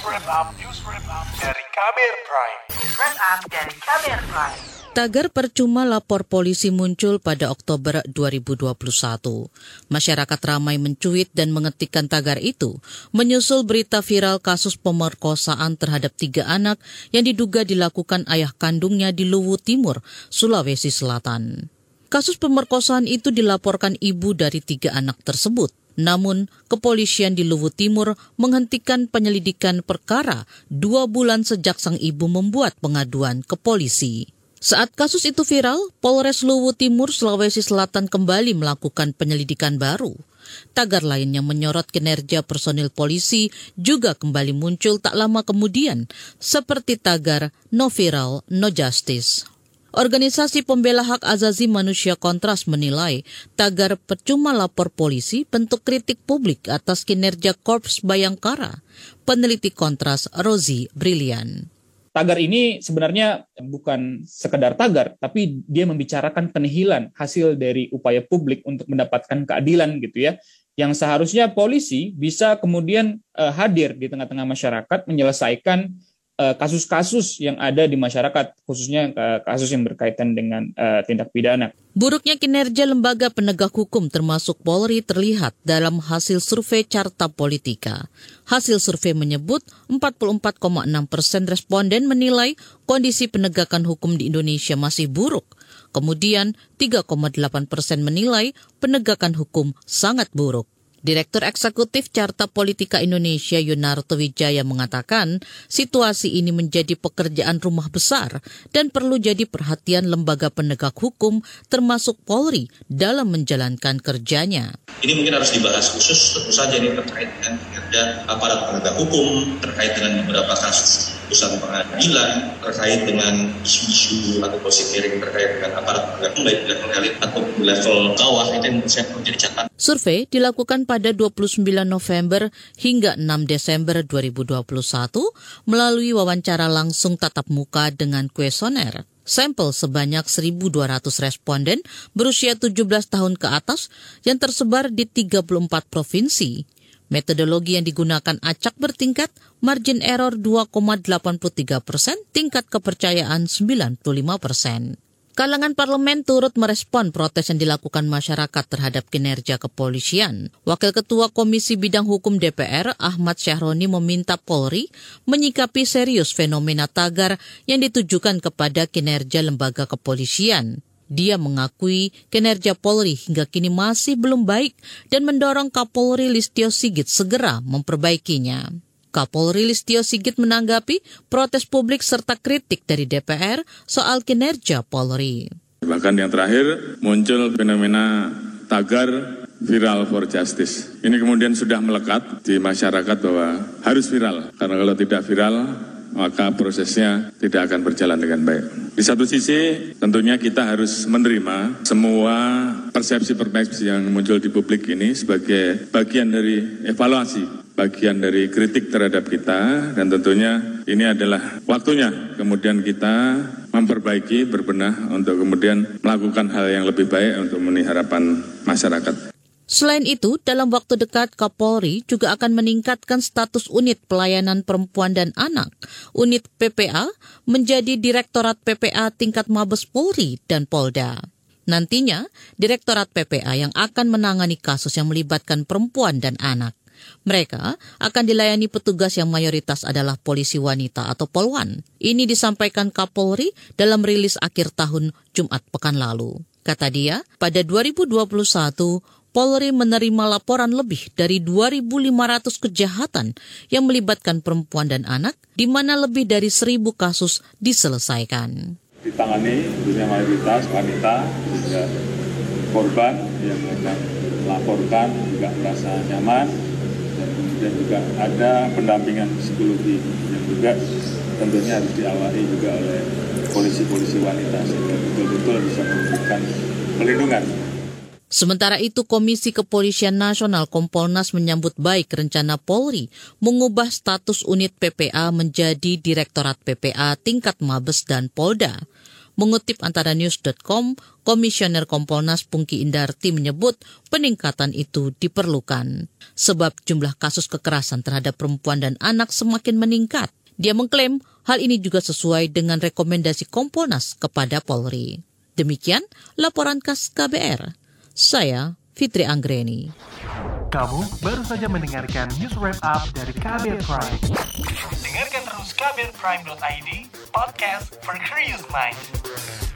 News Wrap Up dari KBR Prime. Tagar percuma lapor polisi muncul pada Oktober 2021. Masyarakat ramai mencuit dan mengetikkan tagar itu menyusul berita viral kasus pemerkosaan terhadap 3 anak yang diduga dilakukan ayah kandungnya di Luwu Timur, Sulawesi Selatan. Kasus pemerkosaan itu dilaporkan ibu dari 3 anak tersebut. Namun, kepolisian di Luwu Timur menghentikan penyelidikan perkara 2 bulan sejak sang ibu membuat pengaduan ke polisi. Saat kasus itu viral, Polres Luwu Timur, Sulawesi Selatan kembali melakukan penyelidikan baru. Tagar lain yang menyorot kinerja personil polisi juga kembali muncul tak lama kemudian, seperti tagar No Viral, No Justice. Organisasi Pembela Hak Azazi Manusia Kontras menilai tagar percuma lapor polisi bentuk kritik publik atas kinerja Korps Bayangkara. Peneliti Kontras Rozi Brilian. Tagar ini sebenarnya bukan sekedar tagar, tapi dia membicarakan penihilan hasil dari upaya publik untuk mendapatkan keadilan gitu ya. Yang seharusnya polisi bisa kemudian hadir di tengah-tengah masyarakat menyelesaikan kasus-kasus yang ada di masyarakat, khususnya kasus yang berkaitan dengan tindak pidana. Buruknya kinerja lembaga penegak hukum termasuk Polri terlihat dalam hasil survei Charta Politika. Hasil survei menyebut 44,6% responden menilai kondisi penegakan hukum di Indonesia masih buruk. Kemudian 3,8% menilai penegakan hukum sangat buruk. Direktur Eksekutif Charta Politika Indonesia Yunarto Wijaya mengatakan situasi ini menjadi pekerjaan rumah besar dan perlu jadi perhatian lembaga penegak hukum termasuk Polri dalam menjalankan kerjanya. Ini mungkin harus dibahas khusus tentu saja ini terkait dengan kinerja aparat penegak hukum, terkait dengan beberapa kasus putusan pengadilan, terkait dengan isu-isu atau posisi miring terkait dengan aparat penegak hukum baik di level elit atau di level bawah. Itu yang menurut saya menjadi catatan. Survei dilakukan pada 29 November hingga 6 Desember 2021 melalui wawancara langsung tatap muka dengan kuesioner. Sampel sebanyak 1.200 responden berusia 17 tahun ke atas yang tersebar di 34 provinsi. Metodologi yang digunakan acak bertingkat, margin error 2,83%, tingkat kepercayaan 95%. Kalangan parlemen turut merespon protes yang dilakukan masyarakat terhadap kinerja kepolisian. Wakil Ketua Komisi Bidang Hukum DPR, Ahmad Syahroni meminta Polri menyikapi serius fenomena tagar yang ditujukan kepada kinerja lembaga kepolisian. Dia mengakui kinerja Polri hingga kini masih belum baik dan mendorong Kapolri Listyo Sigit segera memperbaikinya. Kapolri Listyo Sigit menanggapi protes publik serta kritik dari DPR soal kinerja Polri. Bahkan yang terakhir muncul fenomena tagar viral for justice. Ini kemudian sudah melekat di masyarakat bahwa harus viral. Karena kalau tidak viral, maka prosesnya tidak akan berjalan dengan baik. Di satu sisi, tentunya kita harus menerima semua persepsi-persepsi yang muncul di publik ini sebagai bagian dari evaluasi, bagian dari kritik terhadap kita, dan tentunya ini adalah waktunya kemudian kita memperbaiki, berbenah untuk kemudian melakukan hal yang lebih baik untuk memenuhi harapan masyarakat. Selain itu, dalam waktu dekat Kapolri juga akan meningkatkan status unit pelayanan perempuan dan anak, unit PPA, menjadi Direktorat PPA tingkat Mabes Polri dan Polda. Nantinya, Direktorat PPA yang akan menangani kasus yang melibatkan perempuan dan anak. Mereka akan dilayani petugas yang mayoritas adalah polisi wanita atau polwan. Ini disampaikan Kapolri dalam rilis akhir tahun Jumat pekan lalu. Kata dia, pada 2021, Polri menerima laporan lebih dari 2.500 kejahatan yang melibatkan perempuan dan anak, di mana lebih dari 1.000 kasus diselesaikan. Ditangani khususnya mayoritas wanita, juga korban yang mereka laporkan juga merasa nyaman, dan kemudian juga ada pendampingan psikologi yang juga tentunya harus diawali juga oleh polisi-polisi wanita sehingga betul-betul bisa memberikan pelindungan. Sementara itu, Komisi Kepolisian Nasional Kompolnas menyambut baik rencana Polri mengubah status unit PPA menjadi Direktorat PPA tingkat Mabes dan Polda. Mengutip antara news.com, Komisioner Kompolnas Pungki Indarti menyebut peningkatan itu diperlukan sebab jumlah kasus kekerasan terhadap perempuan dan anak semakin meningkat. Dia mengklaim hal ini juga sesuai dengan rekomendasi Kompolnas kepada Polri. Demikian laporan khas KBR. Saya Fitri Anggreni. Kamu baru saja mendengarkan news wrap up dari KBR Prime. Dengarkan terus kbrprime.id, podcast for curious minds.